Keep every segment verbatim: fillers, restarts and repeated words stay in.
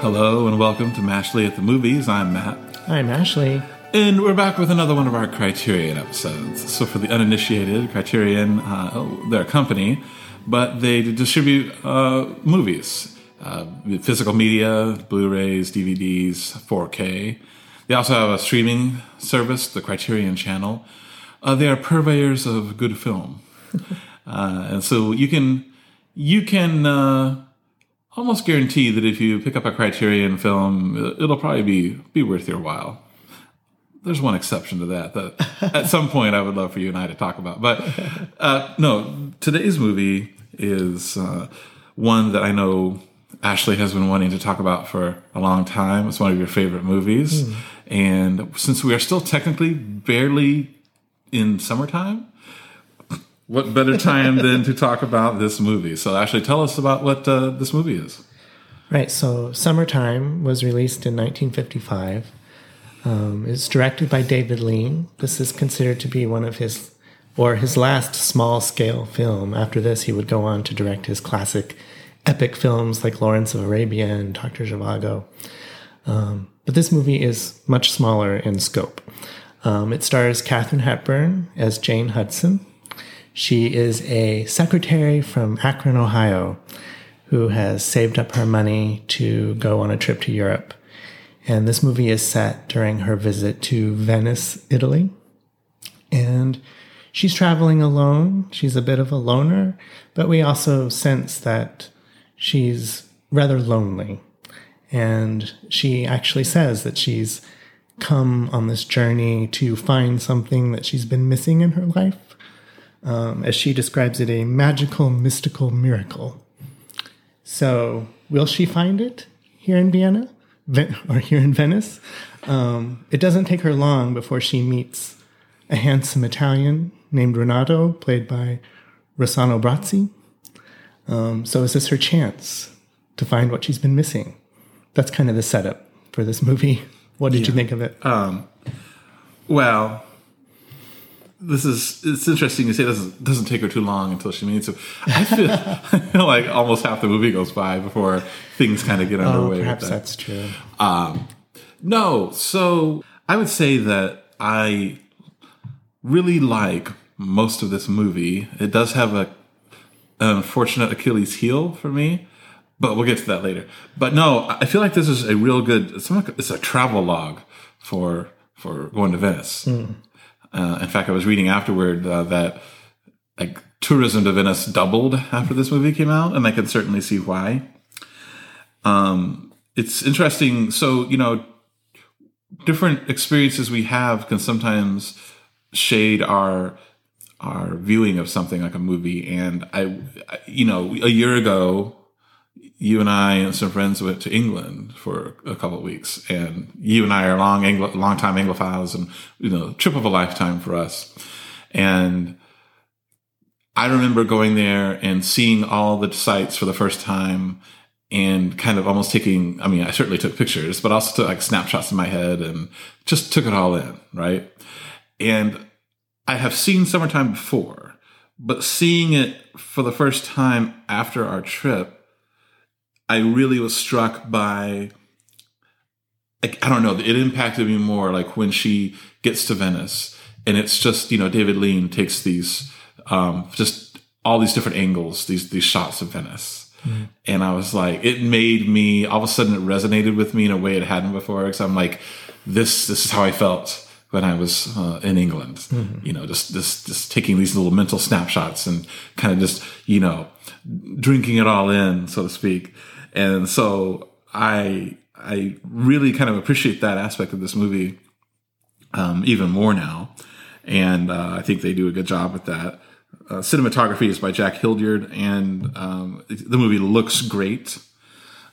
Hello and welcome to Mashley at the Movies. I'm Matt. I'm Ashley. And we're back with another one of our Criterion episodes. So for the uninitiated, Criterion, uh, oh, they're a company, but they distribute uh, movies. Uh, physical media, Blu-rays, D V Ds, four K. They also have a streaming service, the Criterion Channel. Uh, they are purveyors of good film. uh, and so you can you can uh, almost guarantee that if you pick up a Criterion film, it'll probably be, be worth your while. There's one exception to that that at some point I would love for you and I to talk about. But uh, no, today's movie is uh, one that I know Ashley has been wanting to talk about for a long time. It's one of your favorite movies. Mm. And since we are still technically barely in summertime, what better time than to talk about this movie? So Ashley, tell us about what uh, this movie is. Right. So Summertime was released in nineteen fifty-five. Um, it's directed by David Lean. This is considered to be one of his, or his last small-scale film. After this, he would go on to direct his classic epic films like Lawrence of Arabia and Doctor Zhivago. Um, but this movie is much smaller in scope. Um, it stars Katharine Hepburn as Jane Hudson. She is a secretary from Akron, Ohio, who has saved up her money to go on a trip to Europe. And this movie is set during her visit to Venice, Italy. And she's traveling alone. She's a bit of a loner, but we also sense that she's rather lonely. And she actually says that she's come on this journey to find something that she's been missing in her life. Um, as she describes it, a magical, mystical miracle. So will she find it here in Vienna? Or here in Venice. Um, it doesn't take her long before she meets a handsome Italian named Renato, played by Rossano Brazzi. Um, so is this her chance to find what she's been missing? That's kind of the setup for this movie. What did yeah. you think of it? Um, well, this is, it's interesting you say this doesn't, doesn't take her too long until she meets him. I feel, I feel like almost half the movie goes by before things kind of get underway. Oh, perhaps with that. That's true. Um, no, so I would say that I really like most of this movie. It does have a, an unfortunate Achilles heel for me, but we'll get to that later. But no, I feel like this is a real good, it's, like, it's a travel log for, for going to Venice. Mm. Uh, in fact, I was reading afterward uh, that like tourism to Venice doubled after this movie came out, and I could certainly see why. Um, it's interesting. So, you know, different experiences we have can sometimes shade our our viewing of something like a movie. And I, I you know, a year ago, you and I and some friends went to England for a couple of weeks, and you and I are long, Anglo- long-time Anglophiles, and you know, trip of a lifetime for us. And I remember going there and seeing all the sights for the first time, and kind of almost taking—I mean, I certainly took pictures, but also took like snapshots in my head, and just took it all in, right? And I have seen Summertime before, but seeing it for the first time after our trip, I really was struck by, like, I don't know, it impacted me more like when she gets to Venice and it's just, you know, David Lean takes these, um, just all these different angles, these, these shots of Venice. Mm. And I was like, it made me, all of a sudden it resonated with me in a way it hadn't before. Cause I'm like, this, this is how I felt when I was uh, in England, mm-hmm. you know, just, just, just taking these little mental snapshots and kind of just, you know, drinking it all in, so to speak. And so I I really kind of appreciate that aspect of this movie um, even more now. And uh, I think they do a good job with that. Uh, cinematography is by Jack Hildyard, and um, the movie looks great.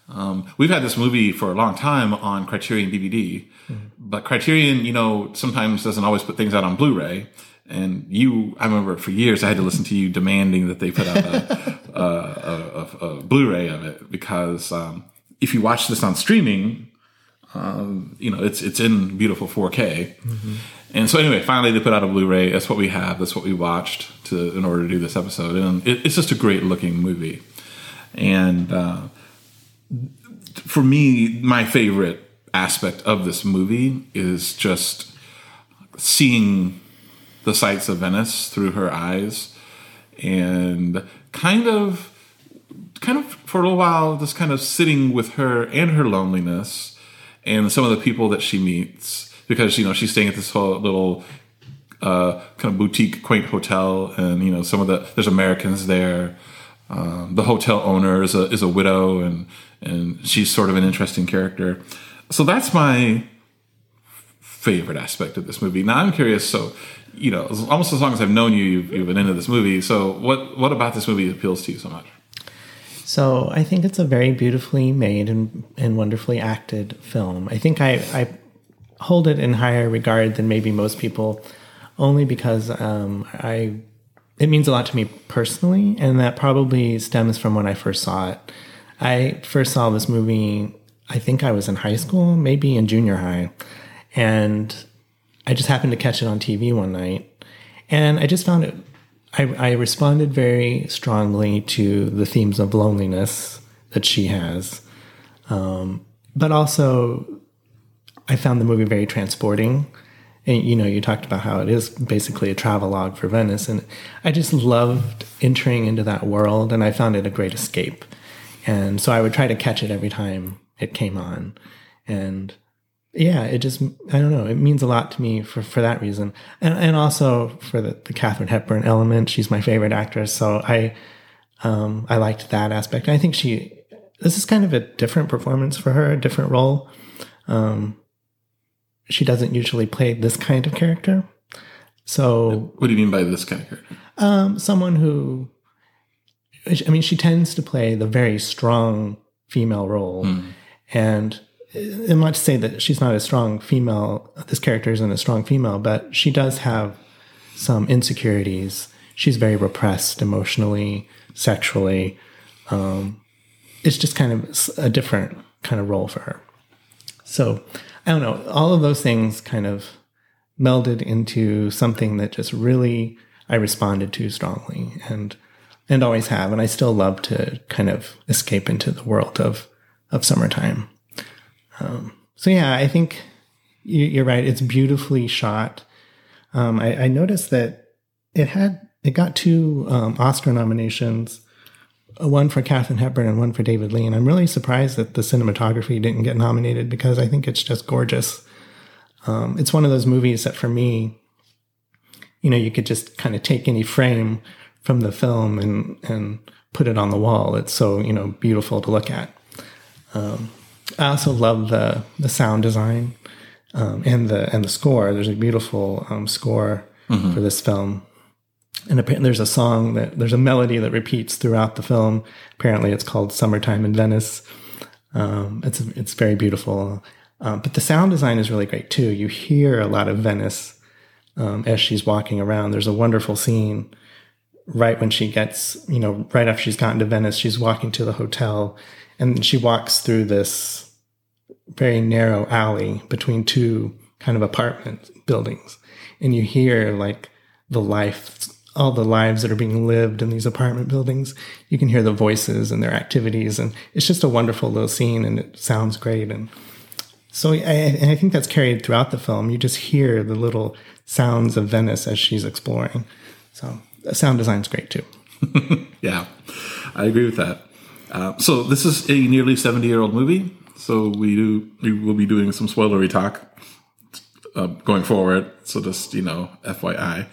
Um, we've had this movie for a long time on Criterion D V D, mm-hmm. but Criterion, you know, sometimes doesn't always put things out on Blu-ray. And you, I remember for years I had to listen to you demanding that they put out a, a, a, a, a Blu-ray of it, because um, if you watch this on streaming, um, you know, it's it's in beautiful four K, mm-hmm. And so anyway, finally they put out a Blu-ray. That's what we have. That's what we watched to in order to do this episode. And it, it's just a great looking movie. And uh, for me, my favorite aspect of this movie is just seeing the sights of Venice through her eyes, and kind of, kind of for a little while, just kind of sitting with her and her loneliness, and some of the people that she meets, because you know she's staying at this whole little uh, kind of boutique, quaint hotel, and you know some of the there's Americans there. Um, the hotel owner is a is a widow, and and she's sort of an interesting character. So that's my favorite aspect of this movie. Now I'm curious. So, you know, almost as long as I've known you, you've, you've been into this movie. So what what about this movie appeals to you so much? So I think it's a very beautifully made and, and wonderfully acted film. I think I, I hold it in higher regard than maybe most people, only because um, I it means a lot to me personally, and that probably stems from when I first saw it. I first saw this movie, I think I was in high school, maybe in junior high, and I just happened to catch it on T V one night, and I just found it. I, I responded very strongly to the themes of loneliness that she has, um, but also I found the movie very transporting. And you know, you talked about how it is basically a travelogue for Venice, and I just loved entering into that world, and I found it a great escape. And so I would try to catch it every time it came on. And yeah, it just, I don't know, it means a lot to me for, for that reason. And and also for the, the Katharine Hepburn element. She's my favorite actress. So I um, I liked that aspect. And I think she, this is kind of a different performance for her, a different role. Um, she doesn't usually play this kind of character. So. What do you mean by this kind of character? Um, someone who, I mean, she tends to play the very strong female role. Mm. And I'm not to say that she's not a strong female, this character isn't a strong female, but she does have some insecurities. She's very repressed emotionally, sexually. Um, it's just kind of a different kind of role for her. So, I don't know, all of those things kind of melded into something that just really I responded to strongly and and always have. And I still love to kind of escape into the world of of Summertime. Um, so yeah, I think you, you're right. It's beautifully shot. Um, I, I noticed that it had it got two um, Oscar nominations, one for Katharine Hepburn and one for David Lean. I'm really surprised that the cinematography didn't get nominated because I think it's just gorgeous. Um, it's one of those movies that for me, you know, you could just kind of take any frame from the film and and put it on the wall. It's so, you know, beautiful to look at. Um, I also love the the sound design um, and the and the score. There's a beautiful um, score mm-hmm. for this film, and apparently there's a song that there's a melody that repeats throughout the film. Apparently, it's called "Summertime in Venice." Um, it's it's very beautiful, um, but the sound design is really great too. You hear a lot of Venice um, as she's walking around. There's a wonderful scene right when she gets, you know, right after she's gotten to Venice, she's walking to the hotel. And she walks through this very narrow alley between two kind of apartment buildings. And you hear like the life, all the lives that are being lived in these apartment buildings. You can hear the voices and their activities. And it's just a wonderful little scene and it sounds great. And so I, and I think that's carried throughout the film. You just hear the little sounds of Venice as she's exploring. So the sound design's great too. Yeah, I agree with that. Uh, so this is a nearly seventy-year-old movie, so we do we will be doing some spoilery talk uh, going forward, so just, you know, F Y I.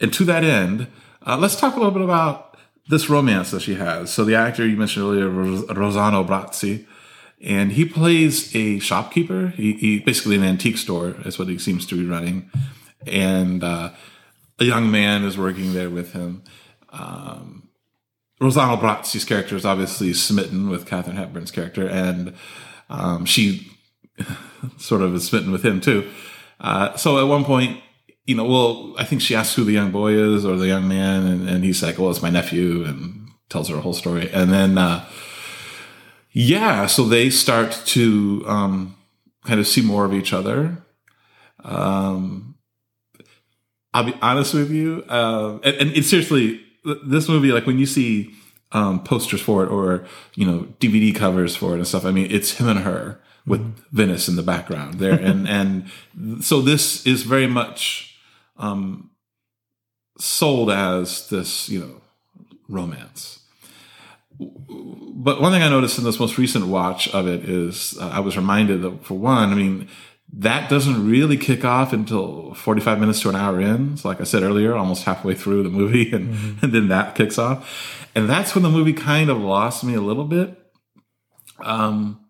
And to that end, uh, let's talk a little bit about this romance that she has. So the actor you mentioned earlier, Ros- Rossano Brazzi, and he plays a shopkeeper. He, he basically an antique store is what he seems to be running, and uh, a young man is working there with him. Um Rossano Brazzi's character is obviously smitten with Katharine Hepburn's character, and um, she sort of is smitten with him too. Uh, so at one point, you know, well, I think she asks who the young boy is or the young man, and, and he's like, well, it's my nephew, and tells her a whole story. And then, uh, yeah, so they start to um, kind of see more of each other. Um, I'll be honest with you. Um, and, and it's seriously, this movie, like when you see um, posters for it or, you know, D V D covers for it and stuff, I mean, it's him and her with mm-hmm. Venice in the background there. and, and so this is very much um, sold as this, you know, romance. But one thing I noticed in this most recent watch of it is uh, I was reminded that, for one, I mean, that doesn't really kick off until forty-five minutes to an hour in. So like I said earlier, almost halfway through the movie, and, mm-hmm. and then that kicks off. And that's when the movie kind of lost me a little bit. Um,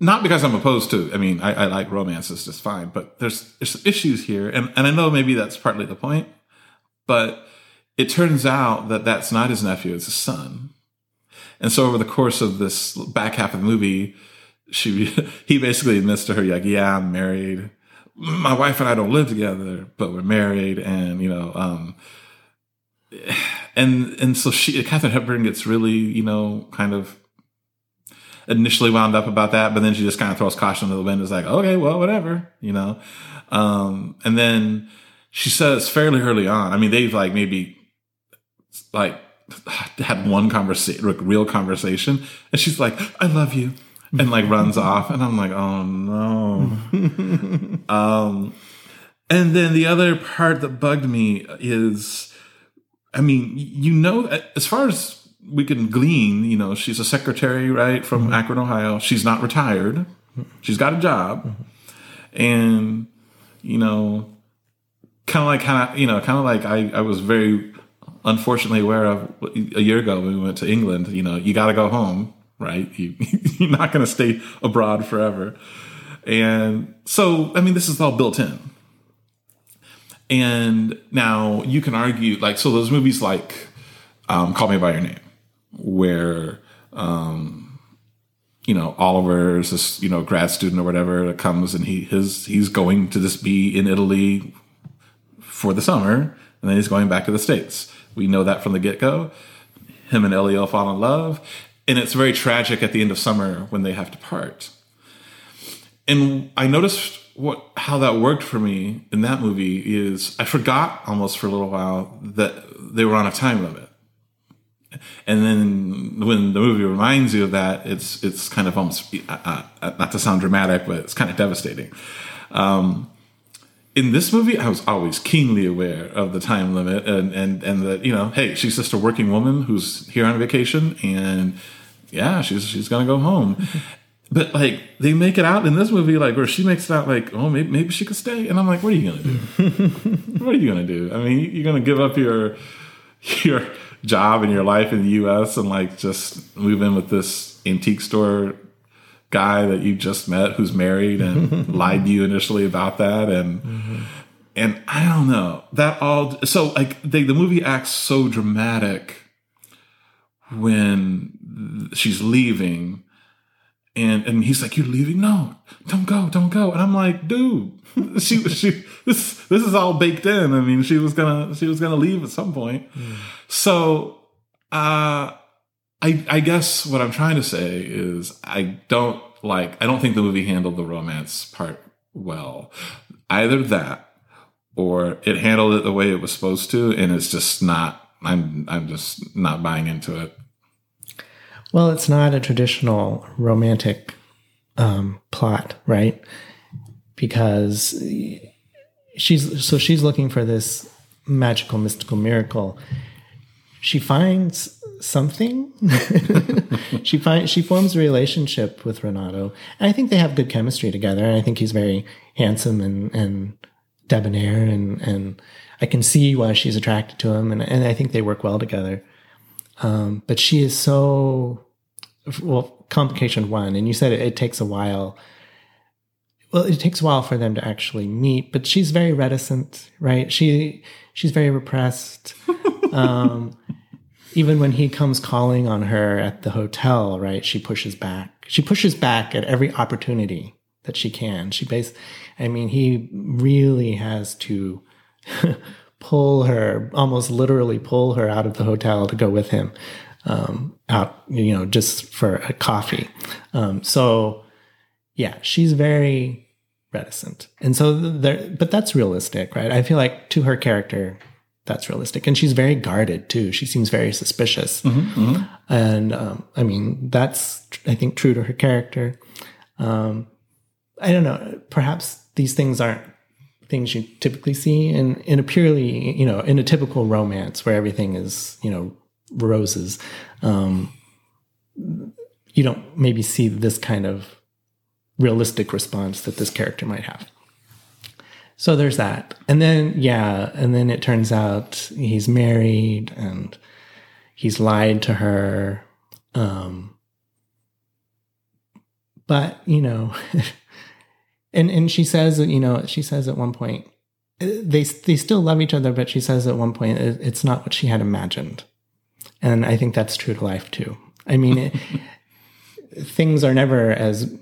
not because I'm opposed to, I mean, I, I like romances just fine, but there's, there's some issues here. And, and I know maybe that's partly the point, but it turns out that that's not his nephew, it's his son. And so over the course of this back half of the movie, she he basically admits to her, like, yeah, I'm married. My wife and I don't live together, but we're married. And, you know, um, and and so she, Katharine Hepburn gets really, you know, kind of initially wound up about that. But then she just kind of throws caution to the wind. It's like, okay, well, whatever, you know. Um, and then she says fairly early on, I mean, they've like maybe... like had one conversation, like real conversation, and she's like, "I love you," and like runs off, and I'm like, "Oh no!" um, and then the other part that bugged me is, I mean, you know, as far as we can glean, you know, she's a secretary, right, from mm-hmm. Akron, Ohio. She's not retired; she's got a job, mm-hmm. and you know, kind of like, kind of, you know, kind of like I, I was very. Unfortunately, aware of a year ago when we went to England, you know, you got to go home, right? You, you're not going to stay abroad forever. And so, I mean, this is all built in. And now you can argue, like, so those movies like um, Call Me By Your Name, where, um, you know, Oliver's this, you know, grad student or whatever that comes and he his he's going to just be in Italy for the summer and then he's going back to the States. We know that from the get-go. Him and Elio fall in love. And it's very tragic at the end of summer when they have to part. And I noticed what how that worked for me in that movie is I forgot almost for a little while that they were on a time limit. And then when the movie reminds you of that, it's it's kind of almost, uh, uh, not to sound dramatic, but it's kind of devastating. Um In this movie, I was always keenly aware of the time limit and, and, and that, you know, hey, she's just a working woman who's here on vacation and, yeah, she's she's going to go home. But, like, they make it out in this movie, like, where she makes it out, like, oh, maybe, maybe she could stay. And I'm like, what are you going to do? What are you going to do? I mean, you're going to give up your your job and your life in the U S and, like, just move in with this antique store guy that you just met who's married and lied to you initially about that and mm-hmm. and I don't know that all so like they, the movie acts so dramatic when she's leaving and and he's like, you're leaving? No, don't go don't go. And I'm like, dude, she she this this is all baked in. I mean, she was gonna she was gonna leave at some point. Mm. So uh I, I guess what I'm trying to say is I don't like, I don't think the movie handled the romance part well. Either that or it handled it the way it was supposed to. And it's just not, I'm, I'm just not buying into it. Well, it's not a traditional romantic um, plot, right? Because she's, so she's looking for this magical, mystical miracle. She finds something. she finds she forms a relationship with Renato, and I think they have good chemistry together, and I think he's very handsome and and debonair, and and I can see why she's attracted to him, and, and I think they work well together. Um but she is so, well, complication one, and you said it, it takes a while well it takes a while for them to actually meet, but she's very reticent, right? She she's very repressed. um Even when he comes calling on her at the hotel, right? She pushes back. She pushes back at every opportunity that she can. She bas- I mean, he really has to pull her, almost literally pull her out of the hotel to go with him um, out, you know, just for a coffee. Um, so, yeah, she's very reticent. And so there, but that's realistic, right? I feel like to her character, that's realistic. And she's very guarded too. She seems very suspicious. Mm-hmm, mm-hmm. And um, I mean, that's, I think, true to her character. Um, I don't know. Perhaps these things aren't things you typically see in, in a purely, you know, in a typical romance where everything is, you know, roses. Um, you don't maybe see this kind of realistic response that this character might have. So there's that. And then, yeah, and then it turns out he's married and he's lied to her. Um, but, you know, and, and she says, you know, she says at one point, they they still love each other, but she says at one point, it's not what she had imagined. And I think that's true to life, too. I mean, it, things are never as...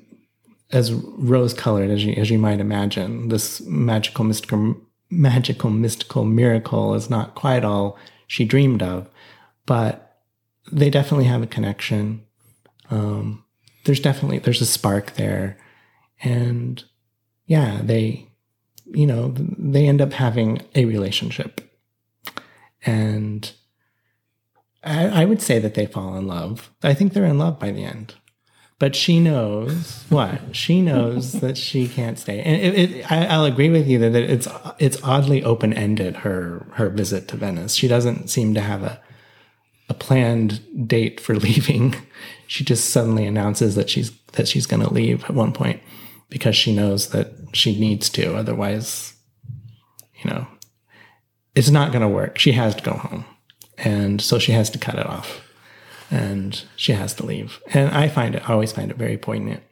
as rose-colored as you as you might imagine. This magical, mystical, magical, mystical miracle is not quite all she dreamed of, but they definitely have a connection. Um, there's definitely there's a spark there, and yeah, they, you know, they end up having a relationship, and I, I would say that they fall in love. I think they're in love by the end. But she knows what she knows that she can't stay, and it, it, I, I'll agree with you that it's it's oddly open ended. Her her visit to Venice, she doesn't seem to have a a planned date for leaving. She just suddenly announces that she's that she's going to leave at one point because she knows that she needs to. Otherwise, you know, it's not going to work. She has to go home, and so she has to cut it off. And she has to leave. And I find it, I always find it very poignant.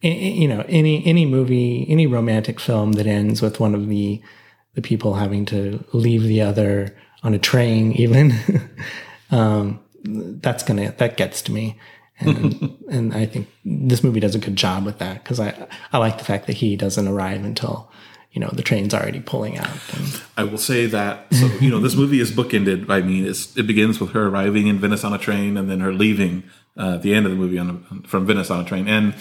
You know, any any movie, any romantic film that ends with one of the the people having to leave the other on a train, even um, that's gonna that gets to me. And and I think this movie does a good job with that because I I like the fact that he doesn't arrive until, you know, the train's already pulling out. And I will say that, so, you know, this movie is bookended. I mean, it's, it begins with her arriving in Venice on a train and then her leaving uh, at the end of the movie on a, from Venice on a train. And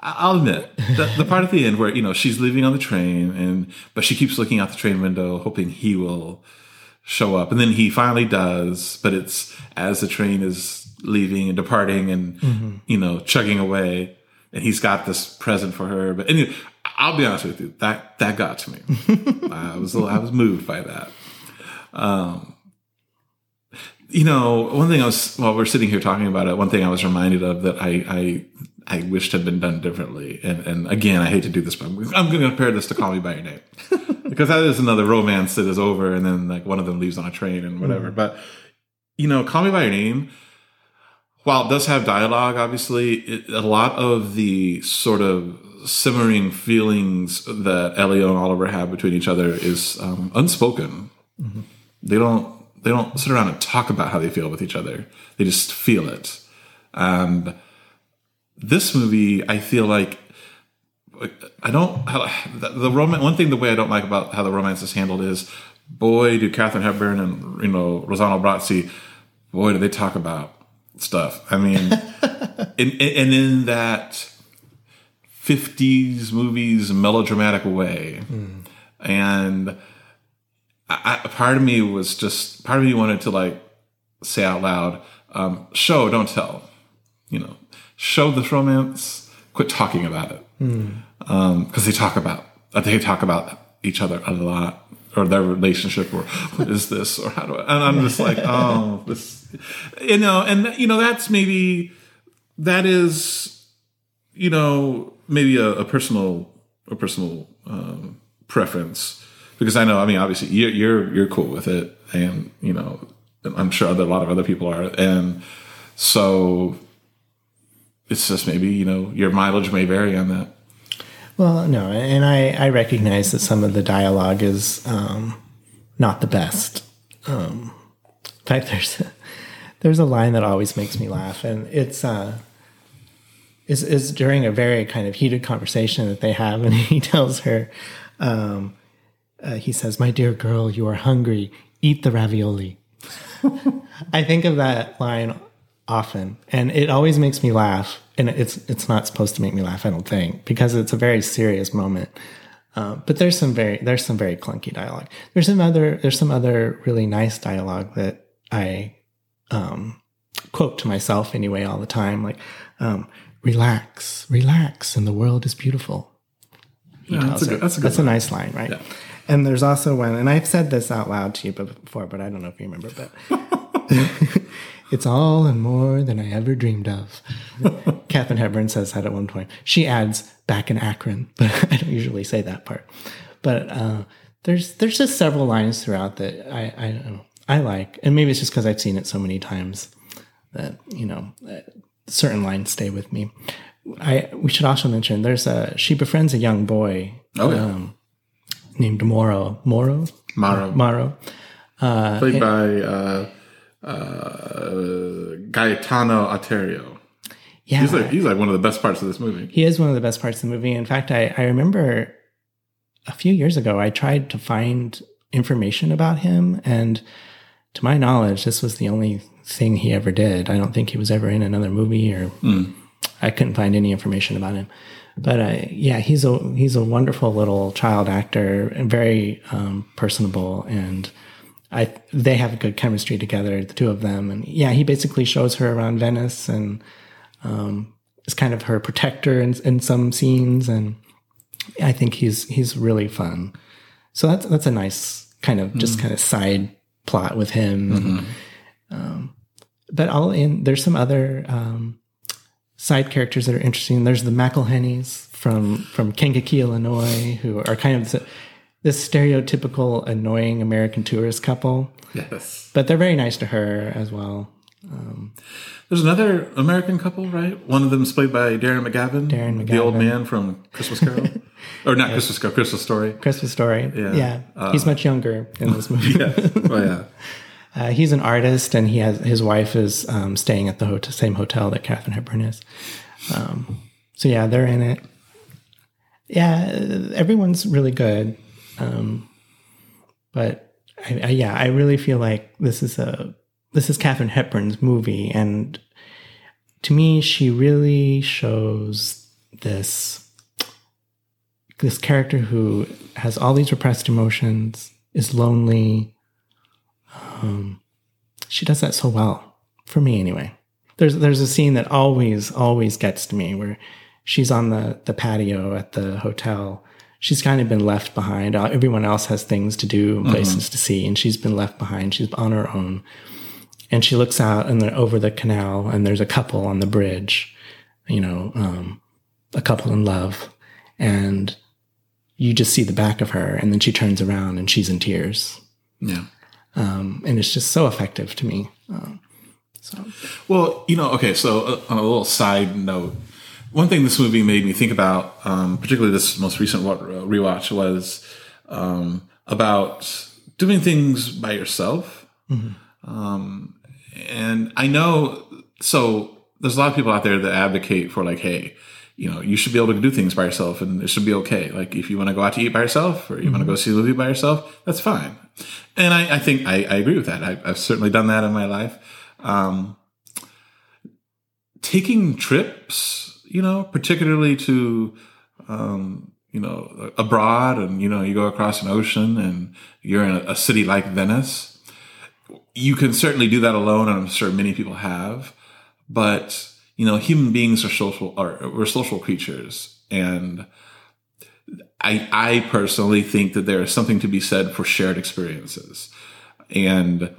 I'll admit, the, the part at the end where, you know, she's leaving on the train, and but she keeps looking out the train window, hoping he will show up. And then he finally does, but it's as the train is leaving and departing and, mm-hmm. you know, chugging away. And he's got this present for her. But anyway, I'll be honest with you, that that got to me. I was I was moved by that. Um, you know, one thing I was while we're sitting here talking about it, one thing I was reminded of that I I, I wished had been done differently. And and again, I hate to do this, but I'm, I'm going to compare this to Call Me By Your Name because that is another romance that is over, and then like one of them leaves on a train and whatever. Mm-hmm. But you know, Call Me By Your Name, while it does have dialogue, obviously, it, a lot of the sort of simmering feelings that Elio and Oliver have between each other is um, unspoken. Mm-hmm. They don't they don't sit around and talk about how they feel with each other. They just feel it. And this movie, I feel like I don't how, the romance. One thing, the way I don't like about how the romance is handled is, boy, do Katharine Hepburn and you know Rossano Brazzi, boy, do they talk about stuff. I mean, and, and in that fifties movies melodramatic way, mm. and I, I, part of me was just part of me wanted to like say out loud, um, "Show, don't tell." You know, show this romance. Quit talking about it, because mm. um, they talk about they talk about each other a lot, or their relationship, or what is this, or how do I? And I'm just like, oh, this, you know, and you know, that's maybe that is. You know, maybe a, a personal, a personal um, preference, because I know. I mean, obviously, you're you're you're cool with it, and you know, I'm sure that a lot of other people are, and so it's just maybe you know your mileage may vary on that. Well, no, and I I recognize that some of the dialogue is um, not the best. Um, in fact, there's a, there's a line that always makes me laugh, and it's. Uh, Is, is during a very kind of heated conversation that they have, and he tells her, um, uh, he says, "My dear girl, you are hungry. Eat the ravioli." I think of that line often, and it always makes me laugh. And it's it's not supposed to make me laugh, I don't think, because it's a very serious moment. Uh, but there's some very there's some very clunky dialogue. There's some other there's some other really nice dialogue that I um, quote to myself anyway all the time, like um, "Relax, relax, and the world is beautiful." Yeah, that's a good, that's a good that's line. A nice line, right? Yeah. And there's also one, and I've said this out loud to you before, but I don't know if you remember, but it's all and more than I ever dreamed of. Katharine Hepburn says that at one point. She adds, back in Akron, but I don't usually say that part. But uh, there's there's just several lines throughout that I I, don't know, I like, and maybe it's just because I've seen it so many times that, you know, certain lines stay with me. I we should also mention there's a she befriends a young boy. Oh yeah. Um, named Moro. Moro? Maro. Maro. Uh, Played and, by uh, uh, Gaetano Artario. Yeah. He's like, he's like one of the best parts of this movie. He is one of the best parts of the movie. In fact, I, I remember a few years ago, I tried to find information about him. And to my knowledge, this was the only thing he ever did. I don't think he was ever in another movie, or mm. I couldn't find any information about him. But uh, yeah, he's a he's a wonderful little child actor, and very um, personable, and I they have good chemistry together, the two of them. And yeah, he basically shows her around Venice, and um, is kind of her protector in, in some scenes. And I think he's he's really fun. So that's that's a nice kind of just mm-hmm. kind of side plot with him. Mm-hmm. And, um, but all in there's some other. Um, Side characters that are interesting. There's the McElhenneys from from Kankakee, Illinois, who are kind of the, this stereotypical annoying American tourist couple. Yes, but they're very nice to her as well. Um, There's another American couple, right? One of them is played by Darren McGavin, Darren McGavin, the old man from Christmas Carol, or not yes. Christmas Carol, Christmas Story. Christmas Story. Yeah, yeah. Uh, he's much younger in this movie. yeah, well, yeah. Uh, he's an artist, and he has his wife is um, staying at the ho- same hotel that Katharine Hepburn is. Um, so yeah, they're in it. Yeah, everyone's really good, um, but I, I, yeah, I really feel like this is a this is Katharine Hepburn's movie, and to me, she really shows this this character who has all these repressed emotions, is lonely. Um, she does that so well, for me anyway. There's there's a scene that always, always gets to me where she's on the, the patio at the hotel. She's kind of been left behind. Everyone else has things to do and places mm-hmm. to see, and she's been left behind. She's on her own. And she looks out and they're over the canal, and there's a couple on the bridge, you know, um, a couple in love. And you just see the back of her, and then she turns around and she's in tears. Yeah. Um, and it's just so effective to me. Um, so, well, you know, okay. So uh, on a little side note, one thing this movie made me think about, um, particularly this most recent rewatch, was um, about doing things by yourself. Mm-hmm. Um, and I know, so there's a lot of people out there that advocate for like, hey, you know, you should be able to do things by yourself, and it should be okay. Like if you want to go out to eat by yourself, or you mm-hmm. want to go see a movie by yourself, that's fine. And I, I think I, I agree with that. I, I've certainly done that in my life. Um, taking trips, you know, particularly to, um, you know, abroad, and, you know, you go across an ocean and you're in a city like Venice. You can certainly do that alone, and I'm sure many people have. But, you know, human beings are social, are, we're social creatures. And I, I personally think that there is something to be said for shared experiences, and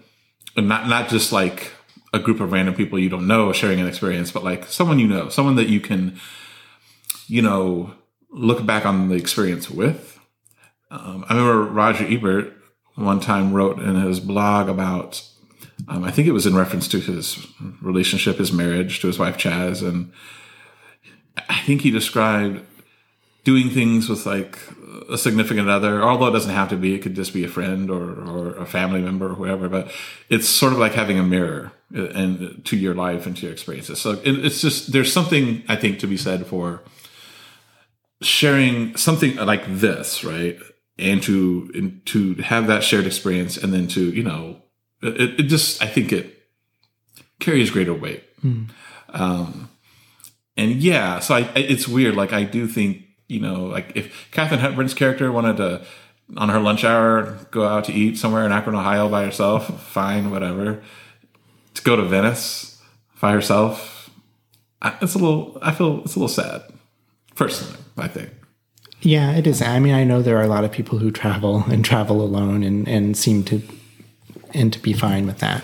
not not just like a group of random people you don't know sharing an experience, but like someone you know, someone that you can, you know, look back on the experience with. Um, I remember Roger Ebert one time wrote in his blog about, um, I think it was in reference to his relationship, his marriage to his wife Chaz, and I think he described doing things with like a significant other, although it doesn't have to be, it could just be a friend or, or a family member or whoever, but it's sort of like having a mirror and to your life and to your experiences. So it, it's just, there's something I think to be said for sharing something like this, right? And to, and to have that shared experience, and then to, you know, it, it just, I think it carries greater weight. Mm. Um, and yeah, so I, it's weird. Like, I do think, you know, like if Katharine Hepburn's character wanted to, on her lunch hour, go out to eat somewhere in Akron, Ohio by herself, fine, whatever. To go to Venice by herself, I, it's a little, I feel it's a little sad, personally, I think. Yeah, it is. I mean, I know there are a lot of people who travel and travel alone and, and seem to, and to be fine with that.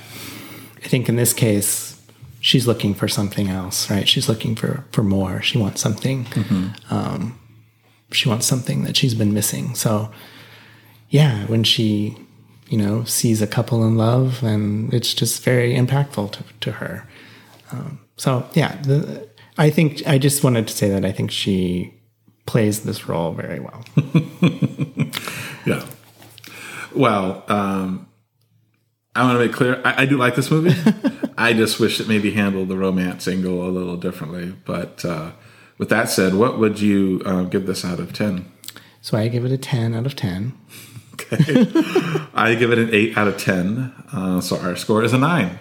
I think in this case, she's looking for something else, right? She's looking for, for more. She wants something. Mm-hmm. Um, she wants something that she's been missing. So yeah, when she, you know, sees a couple in love, and it's just very impactful to, to her. Um, so yeah, the, I think I just wanted to say that I think she plays this role very well. Yeah. Well, um, I want to make clear, I, I do like this movie. I just wish it maybe handled the romance angle a little differently. But uh, with that said, what would you uh, give this out of ten? So I give it a ten out of ten. Okay. I give it an eight out of ten. Uh, so our score is a nine.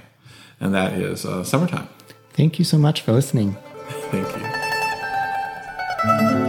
And that is uh, Summertime. Thank you so much for listening. Thank you.